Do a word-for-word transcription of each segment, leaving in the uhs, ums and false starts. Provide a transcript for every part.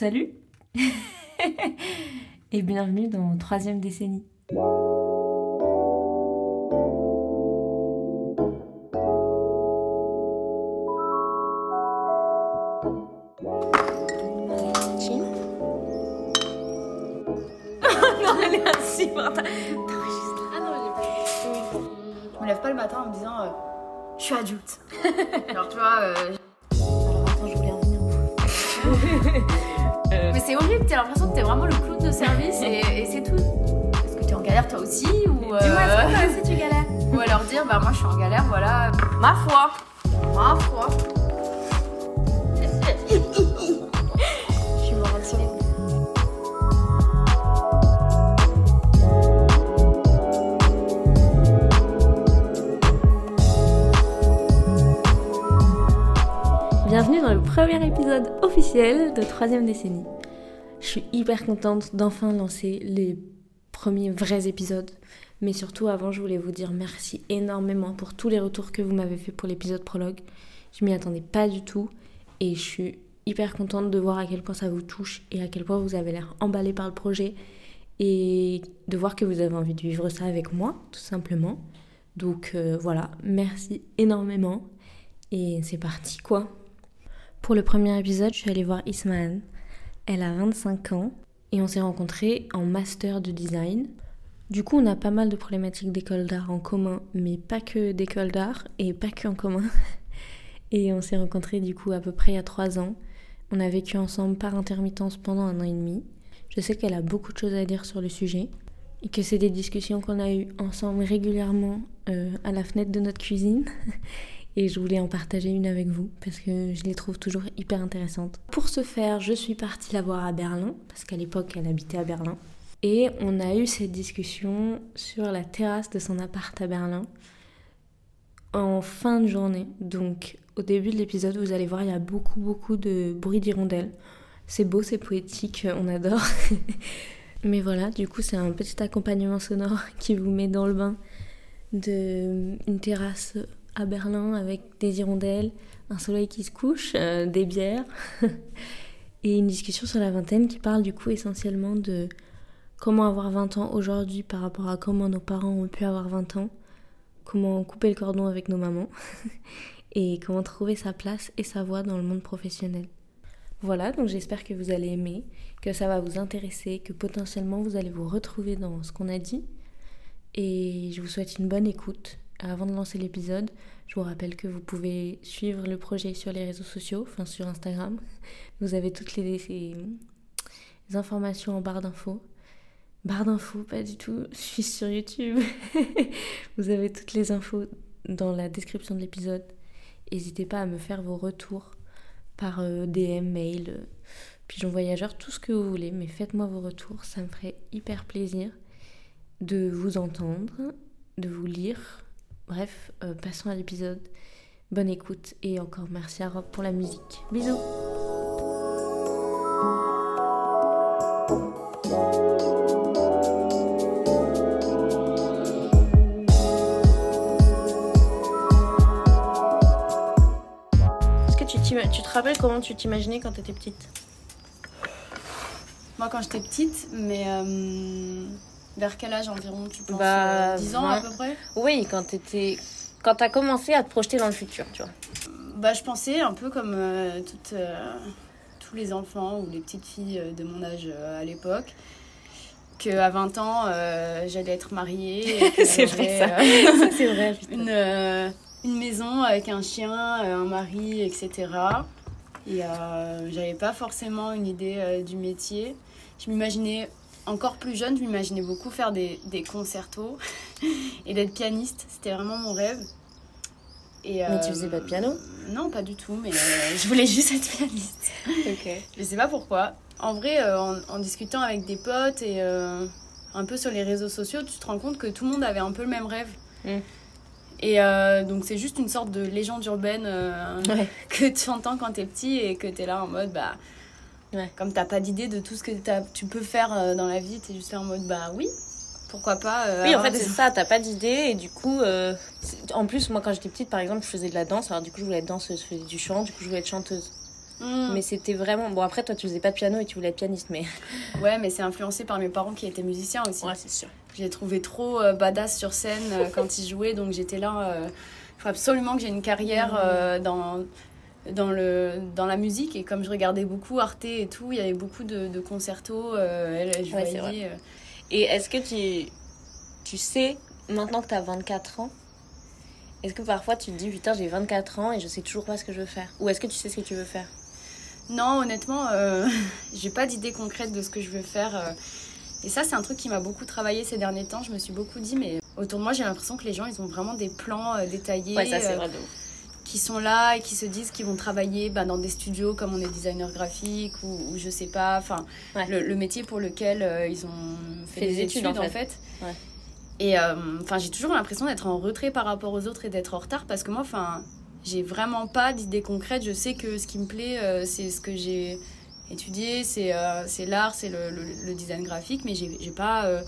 Salut et bienvenue dans troisième décennie. Je me lève pas le matin en me disant euh, je suis adulte. Alors tu vois. Euh... Alors attends, je voulais en venir. Mais c'est horrible, t'as l'impression que t'es vraiment le clown de service et, et c'est tout. Est-ce que t'es en galère toi aussi ou euh... Dis-moi, est-ce que toi aussi tu galères? Ou alors dire bah moi je suis en galère, voilà. Ma foi. Ma foi. Bienvenue dans le premier épisode officiel de troisième décennie. Je suis hyper contente d'enfin lancer les premiers vrais épisodes. Mais surtout avant, je voulais vous dire merci énormément pour tous les retours que vous m'avez fait pour l'épisode prologue. Je m'y attendais pas du tout et je suis hyper contente de voir à quel point ça vous touche et à quel point vous avez l'air emballé par le projet et de voir que vous avez envie de vivre ça avec moi, tout simplement. Donc euh, voilà, merci énormément et c'est parti quoi. Pour le premier épisode, je suis allée voir Ismahane. Elle a vingt-cinq ans et on s'est rencontrés en master de design. Du coup, on a pas mal de problématiques d'école d'art en commun, mais pas que d'école d'art et pas que en commun. Et on s'est rencontrés du coup à peu près il y a trois ans. On a vécu ensemble par intermittence pendant un an et demi. Je sais qu'elle a beaucoup de choses à dire sur le sujet et que c'est des discussions qu'on a eues ensemble régulièrement euh, à la fenêtre de notre cuisine. Et je voulais en partager une avec vous parce que je les trouve toujours hyper intéressantes. Pour ce faire, je suis partie la voir à Berlin parce qu'à l'époque, elle habitait à Berlin. Et on a eu cette discussion sur la terrasse de son appart à Berlin en fin de journée. Donc au début de l'épisode, vous allez voir, il y a beaucoup, beaucoup de bruit d'hirondelles. C'est beau, c'est poétique, on adore. Mais voilà, du coup, c'est un petit accompagnement sonore qui vous met dans le bain d'une terrasse à Berlin avec des hirondelles, un soleil qui se couche, euh, des bières et une discussion sur la vingtaine qui parle du coup essentiellement de comment avoir vingt ans aujourd'hui par rapport à comment nos parents ont pu avoir vingt ans, comment couper le cordon avec nos mamans et comment trouver sa place et sa voie dans le monde professionnel. Voilà, donc j'espère que vous allez aimer, que ça va vous intéresser, que potentiellement vous allez vous retrouver dans ce qu'on a dit et je vous souhaite une bonne écoute. Avant de lancer l'épisode, je vous rappelle que vous pouvez suivre le projet sur les réseaux sociaux, enfin sur Instagram. Vous avez toutes les, les, les informations en barre d'infos. Barre d'infos, pas du tout, je suis sur YouTube. Vous avez toutes les infos dans la description de l'épisode. N'hésitez pas à me faire vos retours par D M, mail, pigeon voyageur, tout ce que vous voulez. Mais faites-moi vos retours, ça me ferait hyper plaisir de vous entendre, de vous lire. Bref, euh, passons à l'épisode. Bonne écoute et encore merci à Rob pour la musique. Bisous. Est-ce que tu, tu te rappelles comment tu t'imaginais quand t'étais petite? Moi quand j'étais petite, mais... Euh... Vers quel âge environ, tu penses? Bah, dix ans vingt... à peu près. Oui, quand t'étais... quand t'as commencé à te projeter dans le futur, tu vois. Bah, je pensais un peu comme euh, toutes, euh, tous les enfants ou les petites filles de mon âge euh, à l'époque, qu'à vingt ans, euh, j'allais être mariée. Et que c'est vrai, ça. Euh, ça c'est vrai, putain. Une, euh, une maison avec un chien, un mari, et cetera. Et euh, j'avais pas forcément une idée euh, du métier. Je m'imaginais... Encore plus jeune, je m'imaginais beaucoup faire des, des concertos et d'être pianiste. C'était vraiment mon rêve. Et, euh, mais tu faisais pas de piano? Non, pas du tout, mais euh, je voulais juste être pianiste. Okay. Je sais pas pourquoi. En vrai, euh, en, en discutant avec des potes et euh, un peu sur les réseaux sociaux, tu te rends compte que tout le monde avait un peu le même rêve. Mm. Et euh, donc, c'est juste une sorte de légende urbaine euh, ouais. que tu entends quand t'es petit et que t'es là en mode... bah. Ouais. Comme t'as pas d'idée de tout ce que t'as, tu peux faire dans la vie, t'es juste en mode bah oui, pourquoi pas. Euh, oui, en fait, c'est ça, t'as pas d'idée et du coup, euh, en plus, moi quand j'étais petite par exemple, je faisais de la danse, alors du coup, je voulais être danseuse, je faisais du chant, du coup, je voulais être chanteuse. Mmh. Mais c'était vraiment... Bon, après, toi, tu faisais pas de piano et tu voulais être pianiste, mais... Ouais, mais c'est influencé par mes parents qui étaient musiciens aussi. Ouais, c'est sûr. Je les trouvais trop euh, badass sur scène euh, quand ils jouaient, donc j'étais là... Euh, il faut absolument que j'ai une carrière euh, dans... Dans, le, dans la musique, et comme je regardais beaucoup Arte et tout, il y avait beaucoup de, de concertos, euh, je ouais, voyais... Euh... Et est-ce que tu, tu sais, maintenant que tu as vingt-quatre ans, est-ce que parfois tu te dis, putain, j'ai vingt-quatre ans et je sais toujours pas ce que je veux faire? Ou est-ce que tu sais ce que tu veux faire? Non, honnêtement, euh, j'ai pas d'idée concrète de ce que je veux faire. Euh, et ça, c'est un truc qui m'a beaucoup travaillé ces derniers temps. Je me suis beaucoup dit, mais autour de moi, j'ai l'impression que les gens, ils ont vraiment des plans euh, détaillés. Ouais, ça, c'est euh... vrai de ouf. Qui sont là et qui se disent qu'ils vont travailler bah, dans des studios comme on est designer graphique ou, ou je sais pas, enfin ouais. le, le métier pour lequel euh, ils ont fait, fait des, des études, études en fait. En fait. Ouais. Et enfin euh, j'ai toujours l'impression d'être en retrait par rapport aux autres et d'être en retard parce que moi enfin j'ai vraiment pas d'idée concrète. Je sais que ce qui me plaît euh, c'est ce que j'ai étudié, c'est euh, c'est l'art, c'est le, le, le design graphique, mais j'ai j'ai pas euh,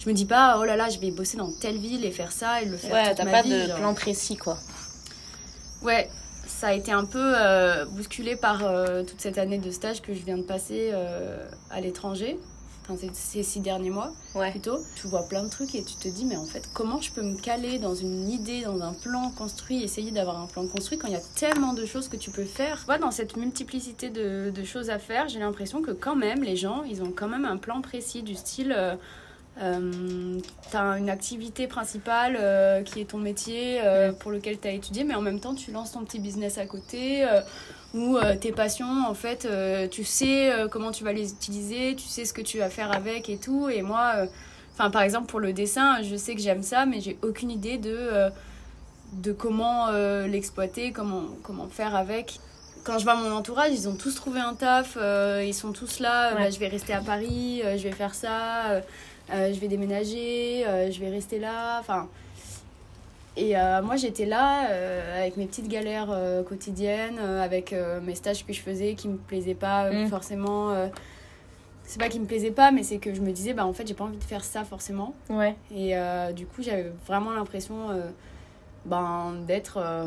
je me dis pas oh là là je vais bosser dans telle ville et faire ça et le faire ouais, toute ma vie. Ouais, t'as pas de plan précis quoi. Ouais, ça a été un peu euh, bousculé par euh, toute cette année de stage que je viens de passer euh, à l'étranger, enfin, ces, ces six derniers mois ouais. plutôt. Tu vois plein de trucs et tu te dis, mais en fait, comment je peux me caler dans une idée, dans un plan construit, essayer d'avoir un plan construit quand il y a tellement de choses que tu peux faire. Tu vois, dans cette multiplicité de, de choses à faire, j'ai l'impression que quand même, les gens, ils ont quand même un plan précis du style... Euh, Euh, t'as une activité principale euh, qui est ton métier euh, pour lequel t'as étudié, mais en même temps tu lances ton petit business à côté euh, ou euh, tes passions en fait euh, tu sais euh, comment tu vas les utiliser, tu sais ce que tu vas faire avec et tout. Et moi euh, enfin par exemple pour le dessin je sais que j'aime ça mais j'ai aucune idée de euh, de comment euh, l'exploiter, comment comment faire avec. Quand je vois mon entourage, ils ont tous trouvé un taf, euh, ils sont tous là, euh, ouais. bah, je vais rester à Paris, euh, je vais faire ça euh, Euh, je vais déménager, euh, je vais rester là, enfin... Et euh, moi, j'étais là, euh, avec mes petites galères euh, quotidiennes, euh, avec euh, mes stages que je faisais, qui me plaisaient pas euh, mmh. forcément... Euh... C'est pas qu'ils me plaisaient pas, mais c'est que je me disais, bah en fait, j'ai pas envie de faire ça forcément. Ouais. Et euh, du coup, j'avais vraiment l'impression euh, ben, d'être euh,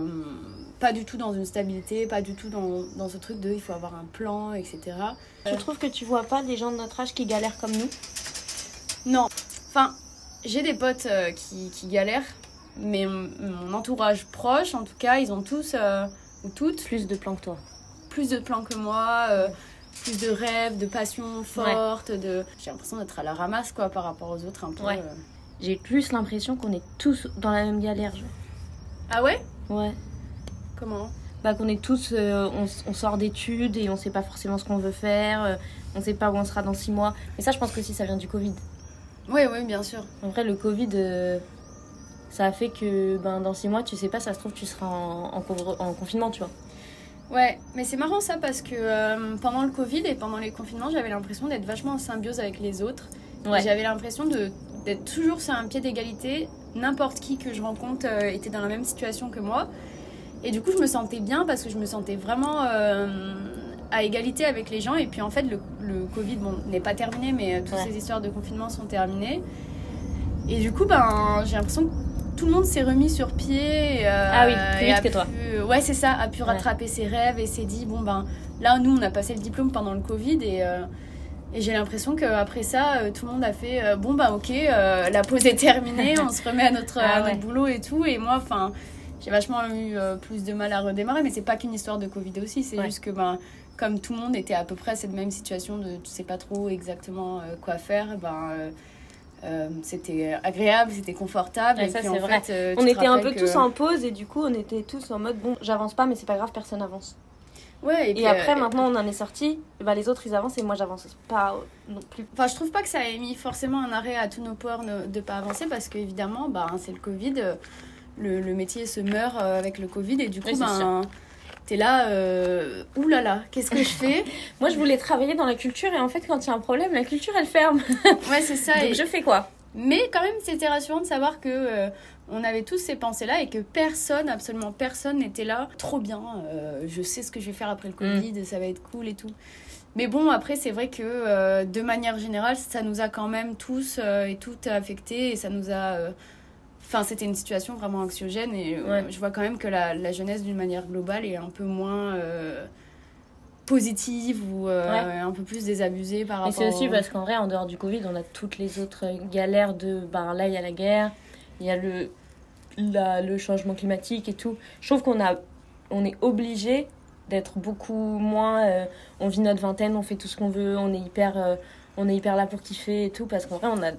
pas du tout dans une stabilité, pas du tout dans, dans ce truc de « il faut avoir un plan », et cetera. Je trouve que tu vois pas des gens de notre âge qui galèrent comme nous. Non, enfin, j'ai des potes euh, qui, qui galèrent, mais m- mon entourage proche, en tout cas, ils ont tous euh, ou toutes... Plus de plans que toi. Plus de plans que moi, euh, plus de rêves, de passions fortes, ouais. de... J'ai l'impression d'être à la ramasse, quoi, par rapport aux autres, un peu. Ouais. Euh... J'ai plus l'impression qu'on est tous dans la même galère, genre. Ah ouais? Ouais. Comment? Bah qu'on est tous, euh, on, on sort d'études et on sait pas forcément ce qu'on veut faire, euh, on sait pas où on sera dans six mois. Mais ça, je pense que si ça vient du Covid. Oui, oui, bien sûr. En vrai, le Covid, euh, ça a fait que ben, dans six mois, tu sais pas, ça se trouve, tu seras en, en, conv- en confinement, tu vois. Ouais, mais c'est marrant ça parce que euh, pendant le Covid et pendant les confinements, j'avais l'impression d'être vachement en symbiose avec les autres. Ouais. J'avais l'impression de, d'être toujours sur un pied d'égalité. N'importe qui que je rencontre euh, était dans la même situation que moi. Et du coup, je me sentais bien parce que je me sentais vraiment... Euh, à égalité avec les gens. Et puis en fait le, le Covid bon, n'est pas terminé mais euh, toutes ouais. ces histoires de confinement sont terminées et du coup ben, j'ai l'impression que tout le monde s'est remis sur pied et, euh, ah oui, plus vite que pu, toi ouais c'est ça, a pu ouais. rattraper ses rêves et s'est dit bon ben là nous on a passé le diplôme pendant le Covid et, euh, et j'ai l'impression qu'après ça euh, tout le monde a fait euh, bon ben ok euh, la pause est terminée on se remet à notre, ah, à notre ouais. boulot et tout. Et moi enfin j'ai vachement eu euh, plus de mal à redémarrer, mais c'est pas qu'une histoire de Covid aussi, c'est ouais. juste que ben comme tout le monde était à peu près à cette même situation de tu sais pas trop exactement quoi faire, ben euh, euh, c'était agréable, c'était confortable. Ouais, et ça, puis c'est en vrai. Fait, euh, on était un peu que... tous en pause et du coup on était tous en mode bon j'avance pas mais c'est pas grave personne avance. Ouais. Et, et puis, après euh, maintenant on en est sorti, ben, les autres ils avancent et moi j'avance pas non plus. Enfin je trouve pas que ça ait mis forcément un arrêt à tous nos peurs de pas avancer parce que évidemment ben c'est le Covid, le, le métier se meurt avec le Covid et du coup oui, ben t'es là, euh, oulala, qu'est-ce que je fais? Moi, je voulais travailler dans la culture et en fait, quand il y a un problème, la culture, elle ferme. Ouais, c'est ça. Donc, et... je fais quoi? Mais quand même, c'était rassurant de savoir que euh, on avait tous ces pensées-là et que personne, absolument personne, n'était là. Trop bien, euh, je sais ce que je vais faire après le Covid, mmh. ça va être cool et tout. Mais bon, après, c'est vrai que euh, de manière générale, ça nous a quand même tous euh, et toutes affectés et ça nous a... Euh, Enfin, c'était une situation vraiment anxiogène et ouais. euh, je vois quand même que la, la jeunesse, d'une manière globale, est un peu moins euh, positive ou euh, ouais. un peu plus désabusée par rapport. Et c'est aussi au... parce qu'en vrai, en dehors du Covid, on a toutes les autres galères de ben là il y a la guerre, il y a le la, le changement climatique et tout. Je trouve qu'on a on est obligé d'être beaucoup moins euh, on vit notre vingtaine, on fait tout ce qu'on veut, on est hyper euh, on est hyper là pour kiffer et tout, parce qu'en vrai on a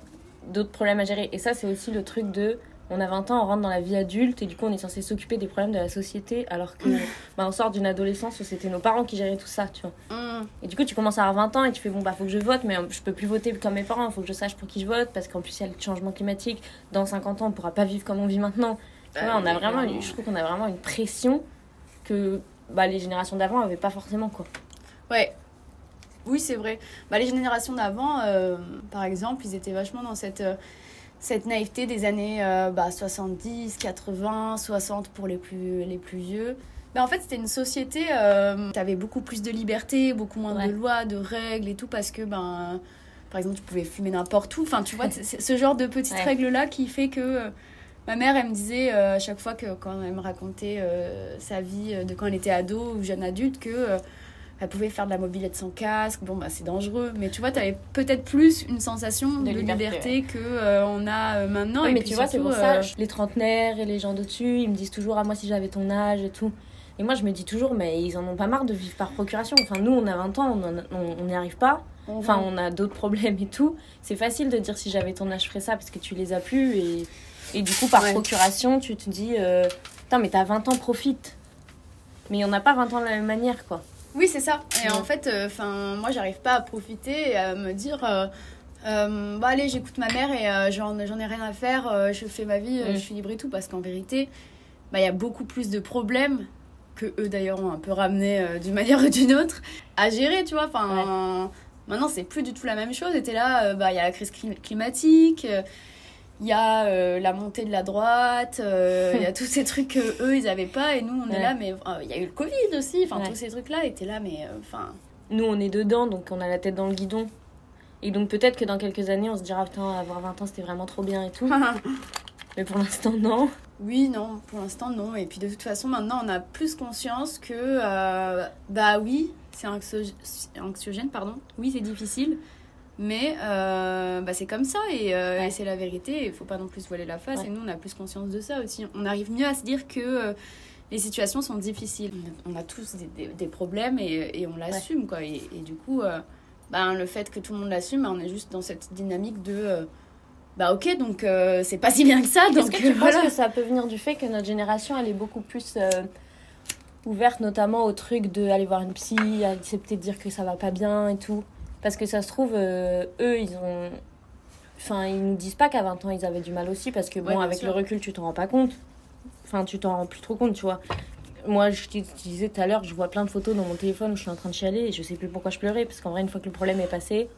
d'autres problèmes à gérer. Et ça c'est aussi le truc de on a vingt ans, on rentre dans la vie adulte et du coup on est censé s'occuper des problèmes de la société, alors que bah, on sort d'une adolescence où c'était nos parents qui géraient tout ça, tu vois. Mm. Et du coup tu commences à avoir vingt ans et tu fais bon bah faut que je vote, mais je peux plus voter comme mes parents, faut que je sache pour qui je vote, parce qu'en plus il y a le changement climatique, dans cinquante ans on pourra pas vivre comme on vit maintenant. Tu vois, on a vraiment une, je trouve qu'on a vraiment une pression que bah, les générations d'avant avaient pas forcément, quoi. Ouais. Oui, c'est vrai. Bah, les générations d'avant, euh, par exemple, ils étaient vachement dans cette, euh, cette naïveté des années euh, bah, soixante-dix, quatre-vingts, soixante pour les plus, les plus vieux. Bah, en fait, c'était une société euh, où tu avais beaucoup plus de liberté, beaucoup moins ouais. de lois, de règles et tout, parce que, ben, euh, par exemple, tu pouvais fumer n'importe où. Enfin, tu vois, c'est, c'est ce genre de petites ouais. règles-là qui fait que... Euh, ma mère, elle me disait euh, à chaque fois que quand elle me racontait euh, sa vie euh, de quand elle était ado ou jeune adulte, que euh, elle pouvait faire de la mobilette sans casque. Bon, bah c'est dangereux. Mais tu vois, t'avais peut-être plus une sensation de, de liberté, liberté qu'on euh, a euh, maintenant. Ouais, et mais puis tu surtout, vois, c'est pour euh... ça. Les trentenaires et les gens d'au-dessus, ils me disent toujours « Ah, moi, si j'avais ton âge et tout ». Et moi, je me dis toujours « Mais ils en ont pas marre de vivre par procuration. Enfin, nous, on a vingt ans, on n'y arrive pas. » Enfin, on a d'autres problèmes et tout. C'est facile de dire « Si j'avais ton âge, je ferais ça » parce que tu les as plus et... Et du coup, par ouais. procuration, tu te dis, euh, putain, mais t'as vingt ans, profite. Mais on n'a pas vingt ans de la même manière, quoi. Oui, c'est ça. Et ouais. en fait, euh, moi, j'arrive pas à profiter et à me dire, euh, euh, bah allez, j'écoute ma mère et euh, j'en, j'en ai rien à faire, euh, je fais ma vie, ouais. euh, je suis libre et tout. Parce qu'en vérité, bah, y a beaucoup plus de problèmes, que eux d'ailleurs ont un peu ramené euh, d'une manière ou d'une autre, à gérer, tu vois. Enfin, ouais. Maintenant, c'est plus du tout la même chose. Et t'es là, euh, bah, y a la crise climatique. Euh, Il y a euh, la montée de la droite, euh, il y a tous ces trucs qu'eux, ils n'avaient pas. Et nous, on ouais. est là, mais euh, il y a eu le Covid aussi. Enfin, ouais. tous ces trucs-là étaient là, mais enfin... Euh, nous, on est dedans, donc on a la tête dans le guidon. Et donc, peut-être que dans quelques années, on se dira, putain, avoir vingt ans, c'était vraiment trop bien et tout. Mais pour l'instant, non. Oui, non, pour l'instant, non. Et puis, de toute façon, maintenant, on a plus conscience que... Euh, bah oui, c'est anxio- anxiogène, pardon. Oui, c'est difficile. Mais euh, bah c'est comme ça et, euh, ouais. et c'est la vérité. Il ne faut pas non plus se voiler la face. Ouais. Et nous, on a plus conscience de ça aussi. On arrive mieux à se dire que euh, les situations sont difficiles. On a tous des, des, des problèmes et, et on l'assume. Ouais. Quoi. Et, et du coup, euh, bah, le fait que tout le monde l'assume, on est juste dans cette dynamique de... Euh, bah ok, donc euh, c'est pas si bien que ça. Donc, Est-ce que tu euh, penses voilà. que ça peut venir du fait que notre génération, elle est beaucoup plus... Euh... ouverte notamment au truc d'aller voir une psy, accepter de dire que ça va pas bien et tout. Parce que ça se trouve, euh, eux, ils ont... Enfin, ils nous disent pas qu'à vingt ans, ils avaient du mal aussi. Parce que, bon, ouais, avec sûr. le recul, tu t'en rends pas compte. Enfin, tu t'en rends plus trop compte, tu vois. Moi, je te disais tout à l'heure, je vois plein de photos dans mon téléphone où je suis en train de chialer et je sais plus pourquoi je pleurais. Parce qu'en vrai, une fois que le problème est passé...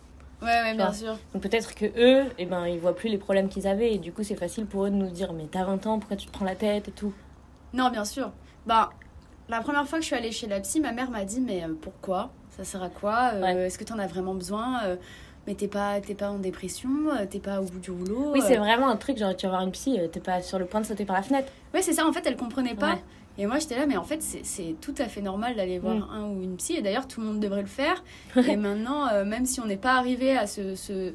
Ouais, ouais, bien vois. sûr. Donc peut-être que eux, eh ben, ils voient plus les problèmes qu'ils avaient. Et du coup, c'est facile pour eux de nous dire, mais t'as vingt ans, pourquoi tu te prends la tête et tout. Non, bien sûr. Bah, la première fois que je suis allée chez la psy, ma mère m'a dit, mais euh, pourquoi ? Ça sert à quoi euh, ouais. Est-ce que t'en as vraiment besoin euh, Mais t'es pas, t'es pas en dépression, euh, t'es pas au bout du rouleau. Oui, euh... c'est vraiment un truc, genre tu vas voir une psy, euh, t'es pas sur le point de sauter par la fenêtre. Oui, c'est ça, en fait, elle comprenait pas. Ouais. Et moi, j'étais là, mais en fait, c'est, c'est tout à fait normal d'aller voir mm. un ou une psy. Et d'ailleurs, tout le monde devrait le faire. Et maintenant, euh, même si on n'est pas arrivé à ce, ce,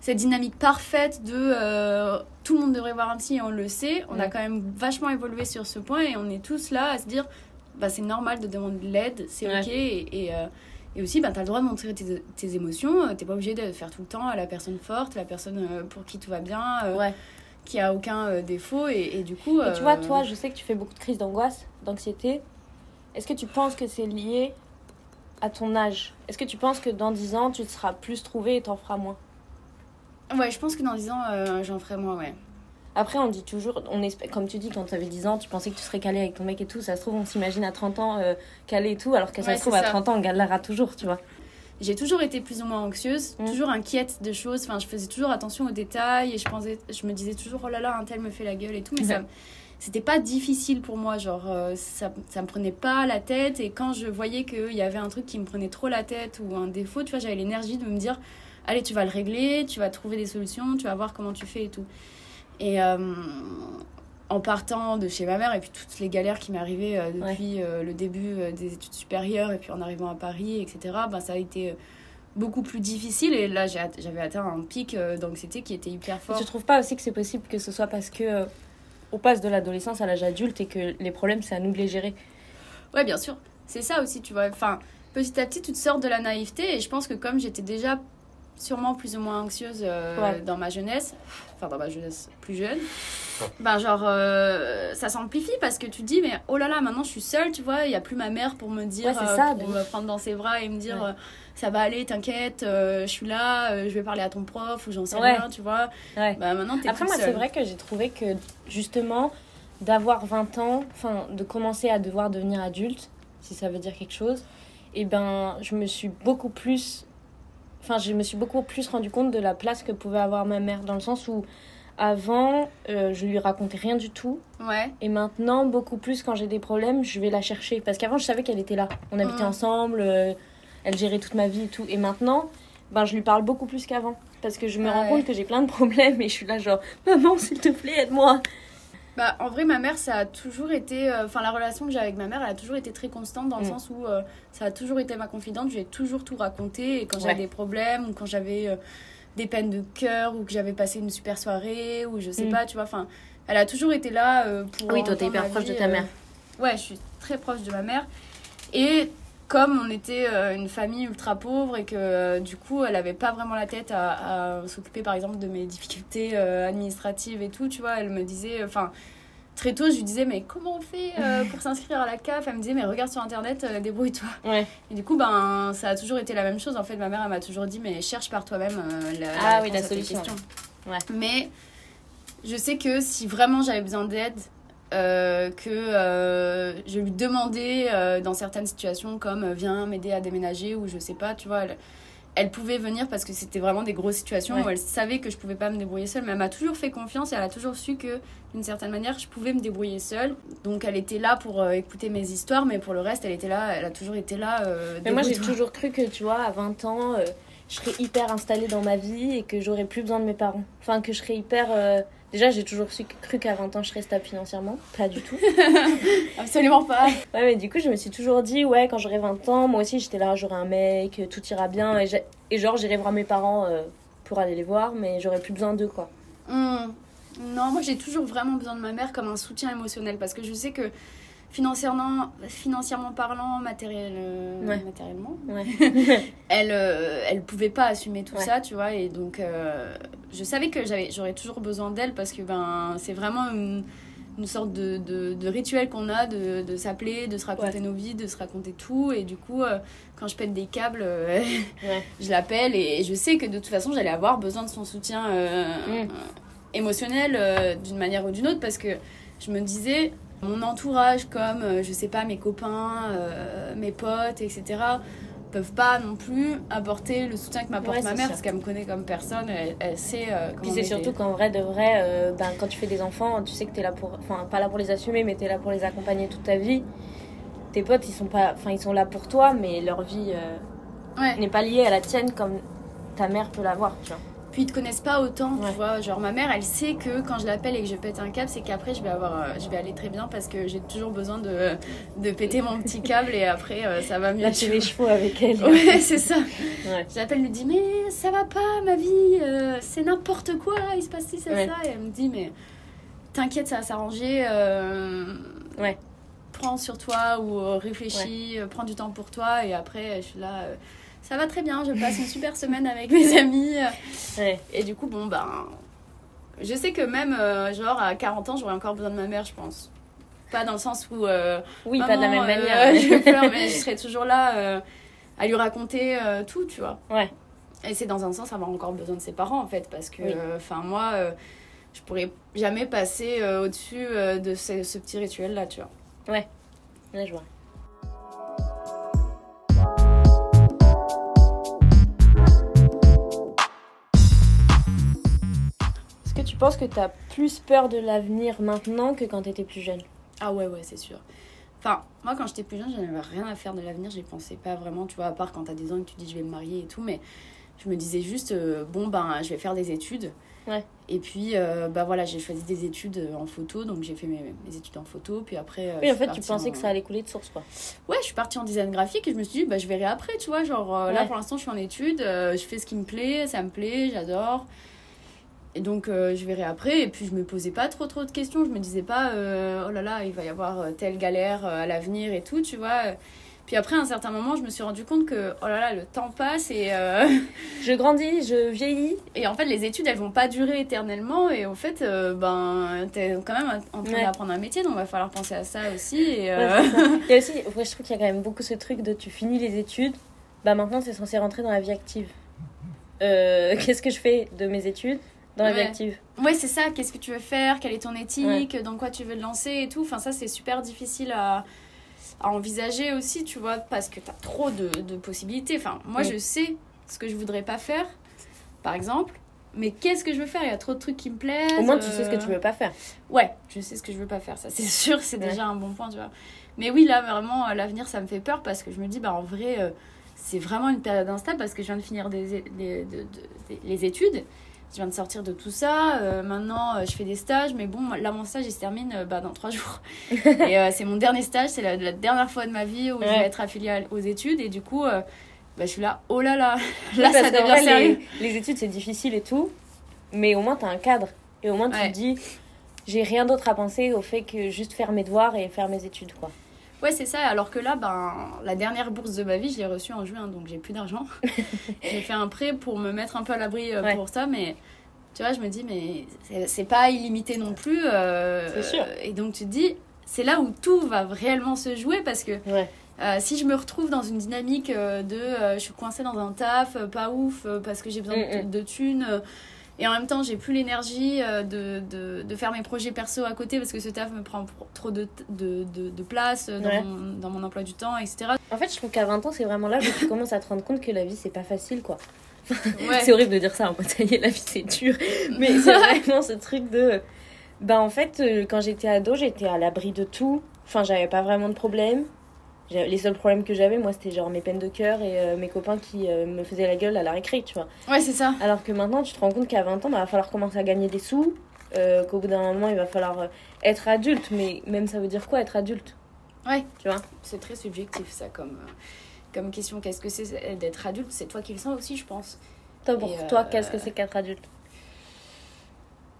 cette dynamique parfaite de euh, tout le monde devrait voir un psy et on le sait, on mm. a quand même vachement évolué sur ce point et on est tous là à se dire... Bah, c'est normal de demander de l'aide, c'est ouais. ok. Et, et, euh, et aussi, bah, t'as le droit de montrer tes, tes émotions. T'es pas obligé de faire tout le temps à la personne forte, la personne euh, pour qui tout va bien, euh, ouais. qui a aucun euh, défaut. Et, et du coup... Euh... Et tu vois, toi, je sais que tu fais beaucoup de crises d'angoisse, d'anxiété. Est-ce que tu penses que c'est lié à ton âge ? Est-ce que tu penses que dans dix ans, tu te seras plus trouvé et t'en feras moins ? Ouais, je pense que dans dix ans, euh, j'en ferai moins, ouais. Après, on dit toujours, on espère, comme tu dis, quand tu avais dix ans, tu pensais que tu serais calée avec ton mec et tout. Ça se trouve, on s'imagine à trente ans euh, calée et tout, alors que ça ouais, se trouve, ça. à trente ans, on galérera toujours, tu vois. J'ai toujours été plus ou moins anxieuse, mmh. toujours inquiète de choses. Enfin, je faisais toujours attention aux détails et je, pensais, je me disais toujours, oh là là, un tel me fait la gueule et tout. Mais mmh. ça, c'était pas difficile pour moi, genre, euh, ça, ça me prenait pas la tête. Et quand je voyais qu'il y avait un truc qui me prenait trop la tête ou un défaut, tu vois, j'avais l'énergie de me dire, allez, tu vas le régler, tu vas trouver des solutions, tu vas voir comment tu fais et tout. Et, euh, en partant de chez ma mère et puis toutes les galères qui m'arrivaient euh, depuis ouais. euh, le début euh, des études supérieures et puis en arrivant à Paris, et cetera, ben, ça a été euh, beaucoup plus difficile. Et là, j'ai at- j'avais atteint un pic euh, d'anxiété qui était hyper fort. Et tu trouves pas aussi que c'est possible que ce soit parce que euh, on passe de l'adolescence à l'âge adulte et que les problèmes, c'est à nous de les gérer? Ouais, bien sûr. C'est ça aussi, tu vois. Enfin, petit à petit, tu te sors de la naïveté. Et je pense que comme j'étais déjà sûrement plus ou moins anxieuse euh, ouais. dans ma jeunesse, enfin dans ma jeunesse plus jeune, ben genre euh, ça s'amplifie parce que tu te dis mais oh là là, maintenant je suis seule, tu vois, il n'y a plus ma mère pour me dire, ouais, euh, ça, pour mais... me prendre dans ses bras et me dire ouais. euh, ça va aller, t'inquiète, euh, je suis là, euh, je vais parler à ton prof ou j'en sais ouais. rien, tu vois. Ouais. Ben maintenant t'es Après, toute moi, seule. Après moi c'est vrai que j'ai trouvé que justement d'avoir vingt ans, enfin de commencer à devoir devenir adulte, si ça veut dire quelque chose, et ben je me suis beaucoup plus... Enfin, je me suis beaucoup plus rendu compte de la place que pouvait avoir ma mère, dans le sens où avant, euh, je lui racontais rien du tout. Ouais. Et maintenant, beaucoup plus, quand j'ai des problèmes, je vais la chercher. Parce qu'avant, je savais qu'elle était là. On habitait mmh. ensemble, euh, elle gérait toute ma vie et tout. Et maintenant, ben, je lui parle beaucoup plus qu'avant. Parce que je me ouais. rends compte que j'ai plein de problèmes et je suis là genre « Maman, s'il te plaît, aide-moi !» Bah, en vrai, ma mère, ça a toujours été... Enfin, euh, la relation que j'ai avec ma mère, elle a toujours été très constante dans le mmh. sens où euh, ça a toujours été ma confidente. Je lui ai toujours tout raconté. Et quand ouais. j'avais des problèmes ou quand j'avais euh, des peines de cœur ou que j'avais passé une super soirée ou je sais mmh. pas, tu vois. Enfin, elle a toujours été là euh, pour... Oui, toi, t'es hyper proche vie, de ta mère. Euh... Ouais, je suis très proche de ma mère. Et comme on était euh, une famille ultra pauvre et que euh, du coup, elle avait pas vraiment la tête à, à s'occuper, par exemple, de mes difficultés euh, administratives et tout, tu vois, elle me disait... Enfin... Très tôt, je lui disais, mais comment on fait euh, pour s'inscrire à la C A F? Elle me disait, mais regarde sur Internet, euh, débrouille-toi. Ouais. Et du coup, ben, ça a toujours été la même chose. En fait, ma mère, elle m'a toujours dit, mais cherche par toi-même euh, la, ah, la, oui, la solution. Ouais. Mais je sais que si vraiment j'avais besoin d'aide, euh, que euh, je lui demandais euh, dans certaines situations comme, viens m'aider à déménager ou je sais pas, tu vois... Elle, Elle pouvait venir parce que c'était vraiment des grosses situations ouais. où elle savait que je pouvais pas me débrouiller seule. Mais elle m'a toujours fait confiance et elle a toujours su que, d'une certaine manière, je pouvais me débrouiller seule. Donc, elle était là pour euh, écouter mes histoires. Mais pour le reste, elle était là. Elle a toujours été là. Euh, mais moi, j'ai toujours cru que, tu vois, à vingt ans, euh, je serais hyper installée dans ma vie et que j'aurais plus besoin de mes parents. Enfin, que je serais hyper... Euh... Déjà, j'ai toujours su, cru qu'à vingt ans, je serais stable financièrement. Pas du tout. Absolument pas. Ouais, mais du coup, je me suis toujours dit, ouais, quand j'aurai vingt ans, moi aussi, j'étais là, j'aurai un mec, tout ira bien. Et, j'ai... et genre, j'irai voir mes parents euh, pour aller les voir, mais j'aurai plus besoin d'eux, quoi. Mmh. Non, moi, j'ai toujours vraiment besoin de ma mère comme un soutien émotionnel. Parce que je sais que financièrement, financièrement parlant, matériel, euh, ouais. matériellement, ouais. elle, euh, elle pouvait pas assumer tout ouais. ça, tu vois. Et donc... Euh... Je savais que j'avais, j'aurais toujours besoin d'elle parce que ben, c'est vraiment une, une sorte de, de, de rituel qu'on a de, de s'appeler, de se raconter ouais. nos vies, de se raconter tout. Et du coup, euh, quand je pète des câbles, euh, ouais. je l'appelle et, et je sais que de toute façon, j'allais avoir besoin de son soutien euh, mm. euh, émotionnel euh, d'une manière ou d'une autre parce que je me disais, mon entourage comme, euh, je sais pas, mes copains, euh, mes potes, et cetera, peuvent pas non plus apporter le soutien que m'apporte ouais, ma mère sûr. Parce qu'elle me connaît comme personne, elle, elle sait euh, comment. Puis c'est surtout des... qu'en vrai de vrai euh, ben quand tu fais des enfants, tu sais que t'es là pour, enfin pas là pour les assumer, mais t'es là pour les accompagner toute ta vie. Tes potes, ils sont pas, enfin ils sont là pour toi, mais leur vie euh, ouais. n'est pas liée à la tienne comme ta mère peut l'avoir, tu vois. Puis ils te connaissent pas autant, ouais. tu vois, genre ma mère, elle sait que quand je l'appelle et que je pète un câble, c'est qu'après je vais avoir, euh, je vais aller très bien parce que j'ai toujours besoin de de péter mon petit câble et après euh, ça va mieux. Là, j'ai les chevaux avec elle. Ouais, c'est ça. Ouais. Je l'appelle, lui dis mais ça va pas ma vie, euh, c'est n'importe quoi là, il se passe ci, ça, ouais. ça, et elle me dit mais t'inquiète, ça va s'arranger. Euh... Ouais. Prends sur toi ou euh, réfléchis, ouais. prends du temps pour toi et après je suis là. Euh... Ça va très bien, je passe une super semaine avec mes amis. Ouais. Et du coup, bon, ben... Je sais que même, euh, genre, à quarante ans, j'aurais encore besoin de ma mère, je pense. Pas dans le sens où... Euh, oui, maman, pas de la même euh, manière. Euh, je pleure, mais je serais toujours là euh, à lui raconter euh, tout, tu vois. Ouais. Et c'est dans un sens avoir encore besoin de ses parents, en fait. Parce que, oui. enfin, euh, moi, euh, je pourrais jamais passer euh, au-dessus euh, de ce, ce petit rituel-là, tu vois. Ouais, là, je vois. Tu penses que t'as plus peur de l'avenir maintenant que quand t'étais plus jeune? Ah ouais, ouais, c'est sûr. Enfin, moi, quand j'étais plus jeune, j'en avais rien à faire de l'avenir. J'y pensais pas vraiment, tu vois, à part quand t'as des ans et que tu dis je vais me marier et tout. Mais Je me disais juste, euh, bon, ben, je vais faire des études. Ouais. Et puis, euh, bah voilà, j'ai choisi des études en photo, donc j'ai fait mes, mes études en photo, puis après... Euh, oui, en fait, tu pensais en... que ça allait couler de source, quoi. Ouais, je suis partie en design graphique et je me suis dit, bah je verrai après, tu vois, genre, euh, ouais. Là, pour l'instant, je suis en études, euh, je fais ce qui me plaît, ça me plaît, j'adore. Et donc, euh, je verrai après, et puis je me posais pas trop, trop de questions, je me disais pas, euh, oh là là, il va y avoir telle galère à l'avenir et tout, tu vois... Puis après, à un certain moment, je me suis rendu compte que, oh là là, le temps passe et... Euh... Je grandis, je vieillis. Et en fait, les études, elles vont pas durer éternellement. Et en fait, euh, ben, t'es quand même en train ouais. d'apprendre un métier. Donc, il va falloir penser à ça aussi. Et, euh... ouais, c'est ça. Il y a aussi, ouais, je trouve qu'il y a quand même beaucoup ce truc de tu finis les études. Bah maintenant, c'est censé rentrer dans la vie active. Euh, qu'est-ce que je fais de mes études dans la ouais. vie active ? Ouais, c'est ça. Qu'est-ce que tu veux faire ? Quelle est ton éthique ? Ouais. Dans quoi tu veux te lancer et tout. Enfin, ça, c'est super difficile à... à envisager aussi, tu vois, parce que t'as trop de, de possibilités. Enfin, moi, oui. je sais ce que je voudrais pas faire, par exemple, mais qu'est-ce que je veux faire ? Il y a trop de trucs qui me plaisent. Au moins, tu euh... sais ce que tu veux pas faire. Ouais, je sais ce que je veux pas faire, ça, c'est sûr, c'est ouais. déjà un bon point, tu vois. Mais oui, là, vraiment, l'avenir, ça me fait peur parce que je me dis, bah, en vrai, euh, c'est vraiment une période instable parce que je viens de finir des, des, des, des, des, les études. Je viens de sortir de tout ça. Euh, maintenant, euh, je fais des stages. Mais bon, là, mon stage, il se termine euh, bah, dans trois jours. Et euh, c'est mon dernier stage. C'est la, la dernière fois de ma vie où ouais. je vais être affiliée aux études. Et du coup, euh, bah, je suis là. Oh là là Là, oui, ça devient vrai, sérieux. Les, les études, c'est difficile et tout. Mais au moins, t'as un cadre. Et au moins, tu ouais. te dis, j'ai rien d'autre à penser au fait que juste faire mes devoirs et faire mes études, quoi. Ouais, c'est ça. Alors que là, ben, la dernière bourse de ma vie, je l'ai reçue en juin, donc j'ai plus d'argent. J'ai fait un prêt pour me mettre un peu à l'abri euh, ouais. pour ça, mais tu vois, je me dis, mais c'est, c'est pas illimité non plus. Euh, c'est sûr. Euh, et donc tu te dis, c'est là où tout va réellement se jouer parce que ouais. euh, si je me retrouve dans une dynamique euh, de euh, je suis coincée dans un taf, euh, pas ouf, euh, parce que j'ai besoin mm-hmm. de, de thunes. Euh, Et en même temps, j'ai plus l'énergie de, de, de faire mes projets perso à côté parce que ce taf me prend trop de, de, de, de place dans, ouais. mon, dans mon emploi du temps, et cetera. En fait, je trouve qu'à vingt ans, c'est vraiment là où tu commences à te rendre compte que la vie, c'est pas facile, quoi. Ouais. C'est horrible de dire ça, en mode, ça y est, la vie, c'est dur. Mais c'est vraiment ce truc de... Bah, en fait, quand j'étais ado, j'étais à l'abri de tout. Enfin, j'avais pas vraiment de problème. Les seuls problèmes que j'avais, moi, c'était genre mes peines de cœur et euh, mes copains qui euh, me faisaient la gueule à la récré, tu vois. Ouais, c'est ça. Alors que maintenant, tu te rends compte qu'à vingt ans, bah, va falloir commencer à gagner des sous, euh, qu'au bout d'un moment, il va falloir euh, être adulte. Mais même ça veut dire quoi, être adulte ? Ouais. Tu vois ? C'est très subjectif, ça, comme, euh, comme question. Qu'est-ce que c'est d'être adulte ? C'est toi qui le sens aussi, je pense. Toi, pour et toi, euh... qu'est-ce que c'est qu'être adulte ?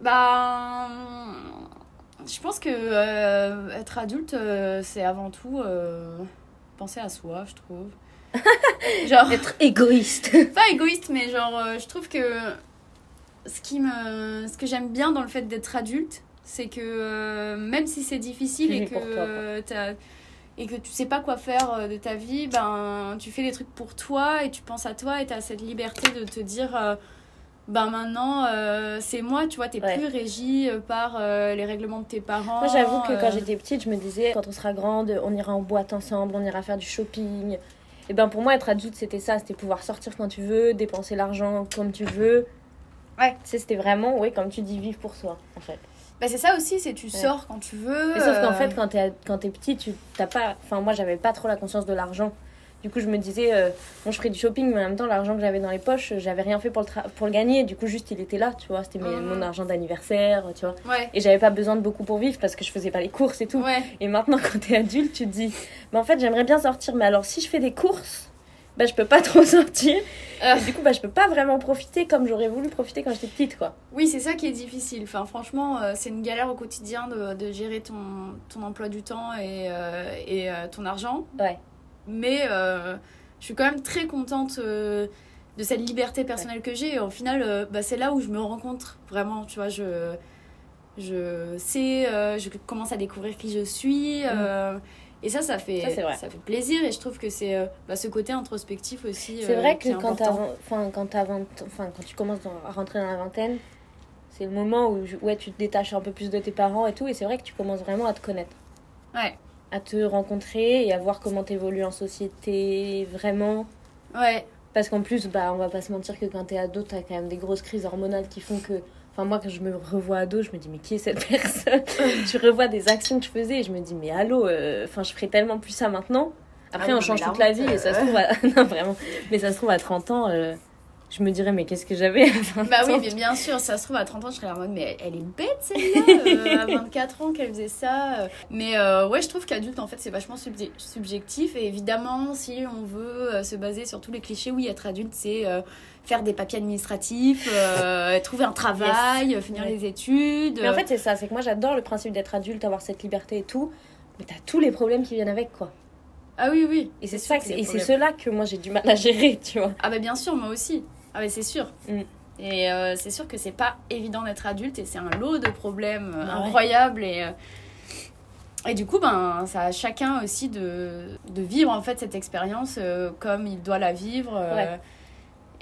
Bah... Je pense que euh, être adulte, euh, c'est avant tout euh, penser à soi, je trouve. Genre être égoïste. Pas égoïste, mais genre, euh, je trouve que ce qui me, ce que j'aime bien dans le fait d'être adulte, c'est que euh, même si c'est difficile et que t'as, et que tu sais pas quoi faire de ta vie, ben tu fais des trucs pour toi et tu penses à toi et t'as cette liberté de te dire. Euh, Ben maintenant, euh, c'est moi, tu vois, t'es ouais. plus régie par euh, les règlements de tes parents. Moi, j'avoue que euh... quand j'étais petite, je me disais, quand on sera grande, on ira en boîte ensemble, on ira faire du shopping. Et ben pour moi, être adulte, c'était ça, c'était pouvoir sortir quand tu veux, dépenser l'argent comme tu veux. Ouais. Tu sais, c'était vraiment, oui, comme tu dis, vivre pour soi, en fait. Ben c'est ça aussi, c'est tu sors ouais. quand tu veux. Mais euh... sauf qu'en fait, quand t'es, quand t'es petit, tu t'as pas... Enfin, moi, j'avais pas trop la conscience de l'argent. Du coup, je me disais, euh, bon, je ferais du shopping, mais en même temps, l'argent que j'avais dans les poches, j'avais rien fait pour le, tra- pour le gagner. Du coup, juste, il était là, tu vois. C'était mes, mmh. mon argent d'anniversaire, tu vois. Ouais. Et j'avais pas besoin de beaucoup pour vivre parce que je faisais pas les courses et tout. Ouais. Et maintenant, quand t'es adulte, tu te dis, bah, en fait, j'aimerais bien sortir. Mais alors, si je fais des courses, bah, je peux pas trop sortir. Euh. Et du coup, bah, je peux pas vraiment profiter comme j'aurais voulu profiter quand j'étais petite, quoi. Oui, c'est ça qui est difficile. Enfin, franchement, euh, c'est une galère au quotidien de, de gérer ton, ton emploi du temps et, euh, et euh, ton argent. Ouais. Mais euh, je suis quand même très contente euh, de cette liberté personnelle ouais. que j'ai. Et au final, euh, bah, c'est là où je me rencontre vraiment. Tu vois, je, je sais, euh, je commence à découvrir qui je suis. Euh, mmh. Et ça, ça fait, ça, ça fait plaisir. Et je trouve que c'est euh, bah, ce côté introspectif aussi. C'est euh, vrai que quand, enfin, quand, quand tu commences à rentrer dans la vingtaine, c'est le moment où ouais, tu te détaches un peu plus de tes parents et tout. Et c'est vrai que tu commences vraiment à te connaître. Ouais. À te rencontrer et à voir comment t'évolues en société, vraiment. Ouais. Parce qu'en plus, bah, on va pas se mentir que quand t'es ado, t'as quand même des grosses crises hormonales qui font que... Enfin, moi, quand je me revois ado, je me dis, mais qui est cette personne ? Tu revois des actions que je faisais et je me dis, mais allô, euh... enfin, je ferais tellement plus ça maintenant. Après, ah, on change toute la vie euh... et ça se trouve... À... non, vraiment. Mais ça se trouve, à trente ans, euh... je me dirais, mais qu'est-ce que j'avais à vingt bah ans. Bah oui, mais bien sûr, ça se trouve, à trente ans, je serais en mode, mais elle est bête, celle-là, euh, à vingt-quatre ans qu'elle faisait ça. Mais euh, ouais, je trouve qu'adulte, en fait, c'est vachement subje- subjectif. Et évidemment, si on veut se baser sur tous les clichés, oui, être adulte, c'est euh, faire des papiers administratifs, euh, trouver un travail, yes. finir ouais. les études. Mais en fait, c'est ça, c'est que moi, j'adore le principe d'être adulte, avoir cette liberté et tout. Mais t'as tous les problèmes qui viennent avec, quoi. Ah oui, oui. Et c'est, c'est ça, que c'est, et c'est cela que moi, j'ai du mal à gérer, tu vois. Ah bah bien sûr, moi aussi. Ah mais c'est sûr. Mm. Et euh, c'est sûr que c'est pas évident d'être adulte et c'est un lot de problèmes euh, ah ouais. incroyables et euh, et du coup ben ça a chacun aussi de de vivre en fait cette expérience euh, comme il doit la vivre euh, ouais.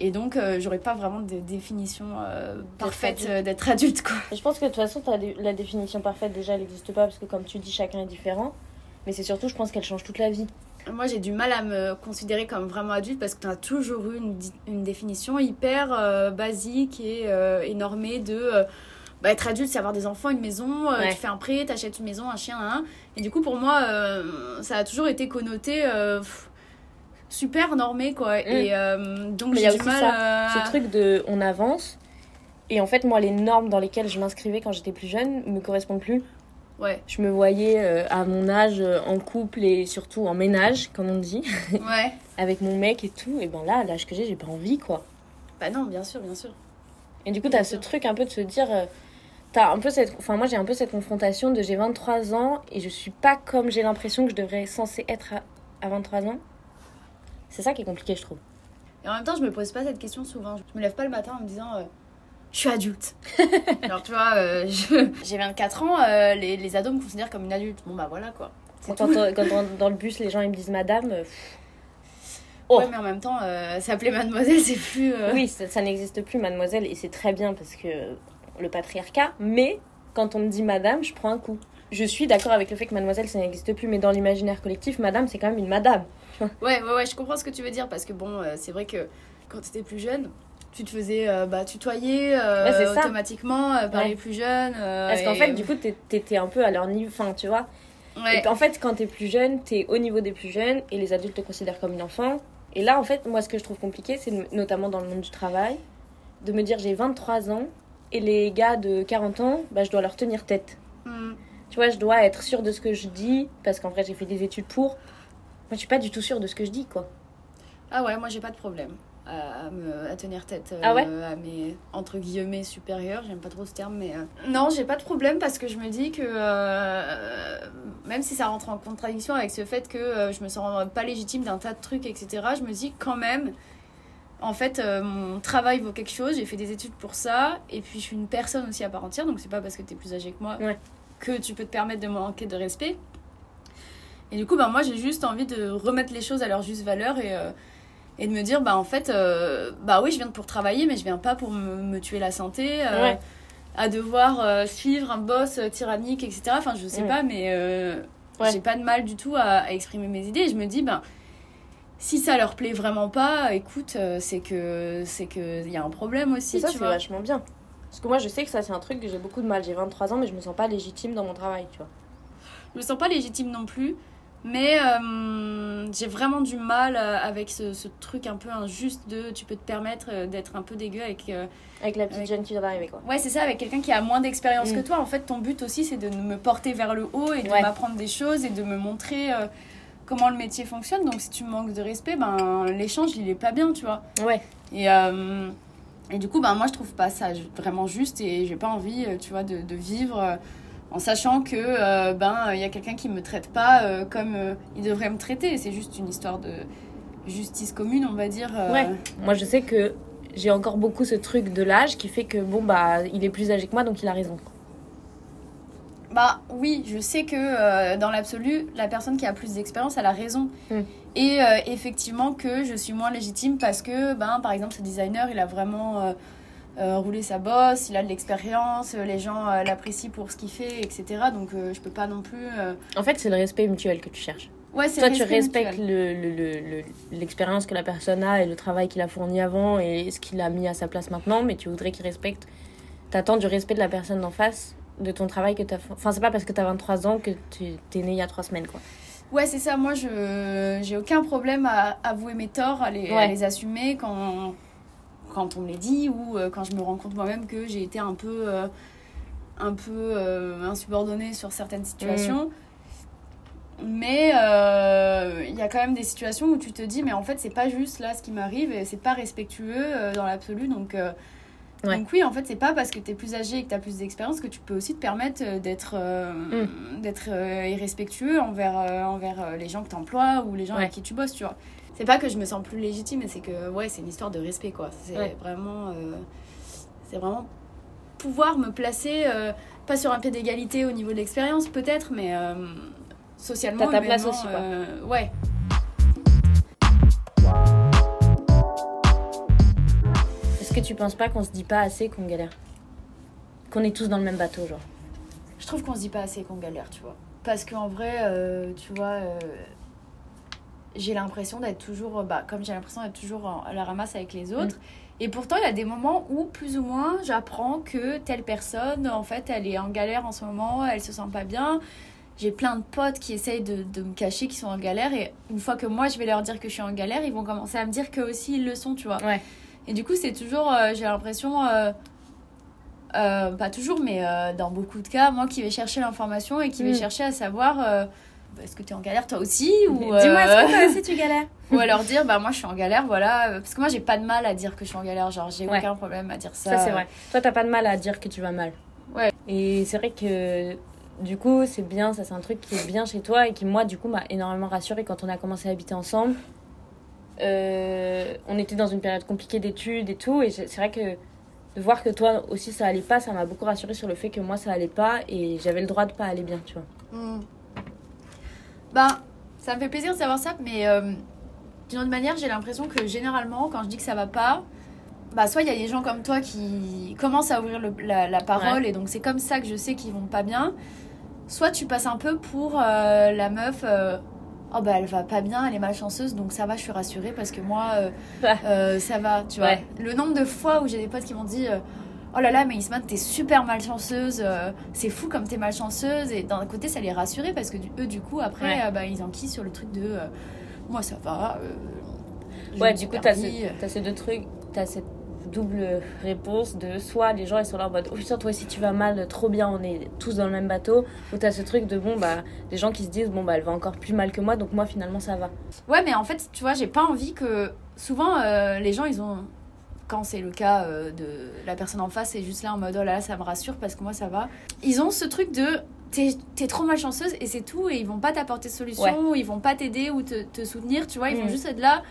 et donc euh, j'aurais pas vraiment de définition euh, parfaite d'être adulte. d'être adulte quoi. Je pense que de toute façon t'as d- la définition parfaite déjà elle n'existe pas parce que comme tu dis chacun est différent mais c'est surtout je pense qu'elle change toute la vie. Moi, j'ai du mal à me considérer comme vraiment adulte parce que tu as toujours eu une, une définition hyper euh, basique et, euh, et normée de euh, bah, être adulte, c'est avoir des enfants, une maison, euh, ouais. tu fais un prêt, tu achètes une maison, un chien, un. Et du coup, pour moi, euh, ça a toujours été connoté euh, pff, super normé, quoi. Mmh. Et euh, donc, mais j'ai y a du aussi mal ça, à... ce truc de on avance. Et en fait, moi, les normes dans lesquelles je m'inscrivais quand j'étais plus jeune ne me correspondent plus. Ouais. Je me voyais euh, à mon âge euh, en couple et surtout en ménage, comme on dit, ouais. avec mon mec et tout. Et ben là, à l'âge que j'ai, j'ai pas envie quoi. Bah non, bien sûr, bien sûr. Et du coup, bien t'as sûr. Ce truc un peu de se dire. Euh, t'as un peu cette... Enfin, moi j'ai un peu cette confrontation de j'ai vingt-trois ans et je suis pas comme j'ai l'impression que je devrais censée être à, à vingt-trois ans. C'est ça qui est compliqué, je trouve. Et en même temps, je me pose pas cette question souvent. Je me lève pas le matin en me disant. Euh... Je suis adulte. Alors, tu vois, euh, je... j'ai vingt-quatre ans, euh, les, les ados me considèrent comme une adulte. Bon, bah voilà, quoi. C'est quand on, quand on, dans le bus, les gens, ils me disent « Madame euh... ». Oh. Ouais, mais en même temps, euh, s'appeler Mademoiselle, c'est plus... Euh... Oui, ça, ça n'existe plus, Mademoiselle, et c'est très bien parce que le patriarcat, mais quand on me dit « Madame », je prends un coup. Je suis d'accord avec le fait que Mademoiselle, ça n'existe plus, mais dans l'imaginaire collectif, Madame, c'est quand même une Madame. Ouais, ouais, ouais, je comprends ce que tu veux dire parce que bon, euh, c'est vrai que quand t'étais plus jeune... Tu te faisais euh, bah, tutoyer euh, ouais, automatiquement euh, par ouais. les plus jeunes. Euh, Parce qu'en et... fait, du coup, t'es, t'étais un peu à leur niveau, enfin, tu vois. Ouais. Et en fait, quand t'es plus jeune, t'es au niveau des plus jeunes et les adultes te considèrent comme une enfant. Et là, en fait, moi, ce que je trouve compliqué, c'est de, notamment dans le monde du travail, de me dire j'ai vingt-trois ans et les gars de quarante ans, bah, je dois leur tenir tête. Mm. Tu vois, je dois être sûre de ce que je dis parce qu'en vrai, j'ai fait des études pour. Moi, je suis pas du tout sûre de ce que je dis, quoi. Ah ouais, moi, j'ai pas de problème. À, me, à tenir tête ah ouais euh, à mes entre guillemets supérieurs, j'aime pas trop ce terme mais euh... non j'ai pas de problème parce que je me dis que euh, même si ça rentre en contradiction avec ce fait que euh, je me sens pas légitime d'un tas de trucs etc, je me dis quand même en fait euh, mon travail vaut quelque chose, j'ai fait des études pour ça et puis je suis une personne aussi à part entière donc c'est pas parce que t'es plus âgée que moi ouais. que tu peux te permettre de me manquer de respect et du coup ben, moi j'ai juste envie de remettre les choses à leur juste valeur et euh, Et de me dire, bah en fait, euh, bah oui, je viens pour travailler, mais je viens pas pour me, me tuer la santé, euh, ouais. à devoir euh, suivre un boss euh, tyrannique, et cetera. Enfin, je sais mmh. pas, mais euh, ouais. j'ai pas de mal du tout à, à exprimer mes idées. Et je me dis, bah, si ça leur plaît vraiment pas, écoute, euh, c'est que c'est que y a un problème aussi, ça, tu vois. Ça, c'est vachement bien. Parce que moi, je sais que ça, c'est un truc que j'ai beaucoup de mal. J'ai vingt-trois ans, mais je me sens pas légitime dans mon travail, tu vois. Je me sens pas légitime non plus. Mais euh, j'ai vraiment du mal avec ce, ce truc un peu injuste de tu peux te permettre d'être un peu dégueu avec... Euh, avec la petite avec... jeune qui vient d'arriver quoi. Ouais c'est ça, avec quelqu'un qui a moins d'expérience mmh. que toi. En fait ton but aussi c'est de me porter vers le haut et de ouais. m'apprendre des choses et de me montrer euh, comment le métier fonctionne. Donc si tu me manques de respect, ben, l'échange il est pas bien tu vois. Ouais. Et, euh, et du coup ben, moi je trouve pas ça vraiment juste et j'ai pas envie tu vois, de, de vivre... En sachant que euh, ben il y a quelqu'un qui me traite pas euh, comme euh, il devrait me traiter, c'est juste une histoire de justice commune, on va dire. Euh... Ouais. Moi je sais que j'ai encore beaucoup ce truc de l'âge qui fait que bon bah il est plus âgé que moi donc il a raison. Bah oui, je sais que euh, dans l'absolu, la personne qui a plus d'expérience, elle a raison. Mm. Et euh, effectivement que je suis moins légitime parce que ben par exemple ce designer, il a vraiment euh, Euh, rouler sa bosse, il a de l'expérience, les gens euh, l'apprécient pour ce qu'il fait, et cetera. Donc euh, je peux pas non plus... Euh... En fait, c'est le respect mutuel que tu cherches. Ouais, c'est toi, le respect tu respectes le, le, le, le, l'expérience que la personne a et le travail qu'il a fourni avant et ce qu'il a mis à sa place maintenant, mais tu voudrais qu'il respecte... T'attends du respect de la personne d'en face, de ton travail que t'as... Enfin, c'est pas parce que t'as vingt-trois ans que tu, t'es née il y a trois semaines, quoi. Ouais, c'est ça. Moi, je j'ai aucun problème à avouer mes torts, à les, ouais. à les assumer quand... quand on me les dit, ou euh, quand je me rends compte moi-même que j'ai été un peu, euh, un peu euh, insubordonnée sur certaines situations. Mmh. Mais il euh, y a quand même des situations où tu te dis, mais en fait, c'est pas juste là ce qui m'arrive et c'est pas respectueux euh, dans l'absolu. Donc, euh, ouais. donc, oui, en fait, c'est pas parce que t'es plus âgé et que t'as plus d'expérience que tu peux aussi te permettre d'être, euh, mm. d'être euh, irrespectueux envers, euh, envers euh, les gens que t'emploies ou les gens ouais. avec qui tu bosses, tu vois. C'est pas que je me sens plus légitime, mais c'est que, ouais, c'est une histoire de respect, quoi. C'est ouais. vraiment. Euh, c'est vraiment pouvoir me placer, euh, pas sur un pied d'égalité au niveau de l'expérience, peut-être, mais. Euh, Socialement, t'as ta place aussi, quoi. Euh, ouais. Est-ce que tu penses pas qu'on se dit pas assez qu'on galère ? Qu'on est tous dans le même bateau, genre ? Je trouve qu'on se dit pas assez qu'on galère, tu vois. Parce qu'en vrai, euh, tu vois, euh, j'ai l'impression d'être toujours... Bah, comme j'ai l'impression d'être toujours à la ramasse avec les autres. Mmh. Et pourtant, il y a des moments où, plus ou moins, j'apprends que telle personne, en fait, elle est en galère en ce moment, elle se sent pas bien... J'ai plein de potes qui essayent de, de me cacher, qui sont en galère. Et une fois que moi, je vais leur dire que je suis en galère, ils vont commencer à me dire qu'eux aussi, ils le sont, tu vois. Ouais. Et du coup, c'est toujours, euh, j'ai l'impression, euh, euh, pas toujours, mais euh, dans beaucoup de cas, moi qui vais chercher l'information et qui mmh. vais chercher à savoir euh, bah, est-ce que t'es en galère toi aussi ou, euh... Dis-moi, est-ce que toi aussi tu galères ? Ou à leur dire, bah moi je suis en galère, voilà. Parce que moi, j'ai pas de mal à dire que je suis en galère, genre j'ai ouais. aucun problème à dire ça. Ça, c'est vrai. Toi, t'as pas de mal à dire que tu vas mal. Ouais. Et c'est vrai que. Du coup, c'est bien, ça c'est un truc qui est bien chez toi et qui, moi, du coup, m'a énormément rassurée quand on a commencé à habiter ensemble. Euh, on était dans une période compliquée d'études et tout, et c'est vrai que de voir que toi aussi ça allait pas, ça m'a beaucoup rassurée sur le fait que moi ça allait pas et j'avais le droit de pas aller bien, tu vois. Mmh. Bah, ça me fait plaisir de savoir ça, mais euh, d'une autre manière, j'ai l'impression que généralement, quand je dis que ça va pas, bah, soit il y a des gens comme toi qui commencent à ouvrir le, la, la parole ouais. et donc c'est comme ça que je sais qu'ils vont pas bien. Soit tu passes un peu pour euh, la meuf, euh, oh bah elle va pas bien, elle est malchanceuse, donc ça va, je suis rassurée parce que moi, euh, euh, ça va, tu vois. Ouais. Le nombre de fois où j'ai des potes qui m'ont dit, euh, oh là là, mais Ismane, t'es super malchanceuse, euh, c'est fou comme t'es malchanceuse. Et d'un côté, ça les rassurait parce que du, eux, du coup, après, ouais. euh, bah, ils enquillent sur le truc de, euh, moi ça va. Euh, ouais, du coup, t'as, ce, t'as ces deux trucs, t'as cette double réponse de soit les gens ils sont là en mode oh putain toi aussi tu vas mal, trop bien, on est tous dans le même bateau, ou t'as ce truc de bon bah des gens qui se disent bon bah elle va encore plus mal que moi donc moi finalement ça va. Ouais, mais en fait tu vois, j'ai pas envie que souvent euh, les gens ils ont, quand c'est le cas euh, de la personne en face, c'est juste là en mode oh là là ça me rassure parce que moi ça va, ils ont ce truc de t'es, t'es trop malchanceuse et c'est tout, et ils vont pas t'apporter de solution ouais. ou ils vont pas t'aider ou te, te soutenir, tu vois, ils mmh. vont juste être là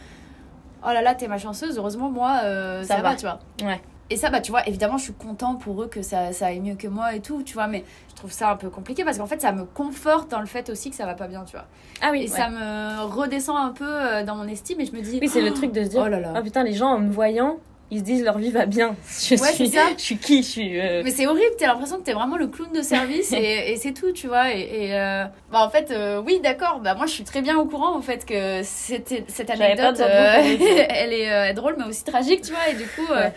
oh là là, t'es malchanceuse, heureusement, moi, euh, ça, ça va. va, tu vois. Ouais. Et ça, bah, tu vois, évidemment, je suis contente pour eux que ça, ça aille mieux que moi et tout, tu vois, mais je trouve ça un peu compliqué parce qu'en fait, ça me conforte dans le fait aussi que ça va pas bien, tu vois. Ah oui, et ouais. ça me redescend un peu dans mon estime et je me dis... Oui, c'est oh, le truc de se dire, oh là là. Oh putain, les gens, en me voyant, ils se disent leur vie va bien. Je ouais, suis, c'est ça. Je suis qui je suis, euh... Mais c'est horrible, t'as l'impression que t'es vraiment le clown de service et, et c'est tout, tu vois. Et, et euh... bah, en fait, euh, oui, d'accord, bah, moi je suis très bien au courant en fait que cette, cette anecdote, euh, elle est euh, drôle mais aussi tragique, tu vois. Et du coup, euh, ouais.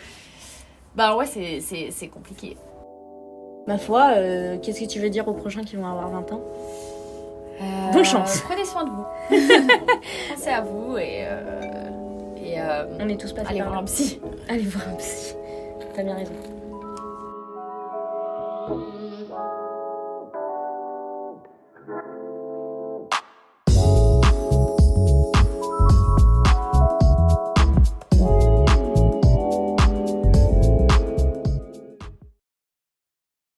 bah ouais, c'est, c'est, c'est compliqué. Ma foi, euh, qu'est-ce que tu veux dire aux prochains qui vont avoir vingt ans ? euh, Bonne chance. Prenez soin de vous. Pensez à vous et... Euh... Et euh, on est tous passés allez par voir là. un psy. Allez voir un psy. T'as bien raison.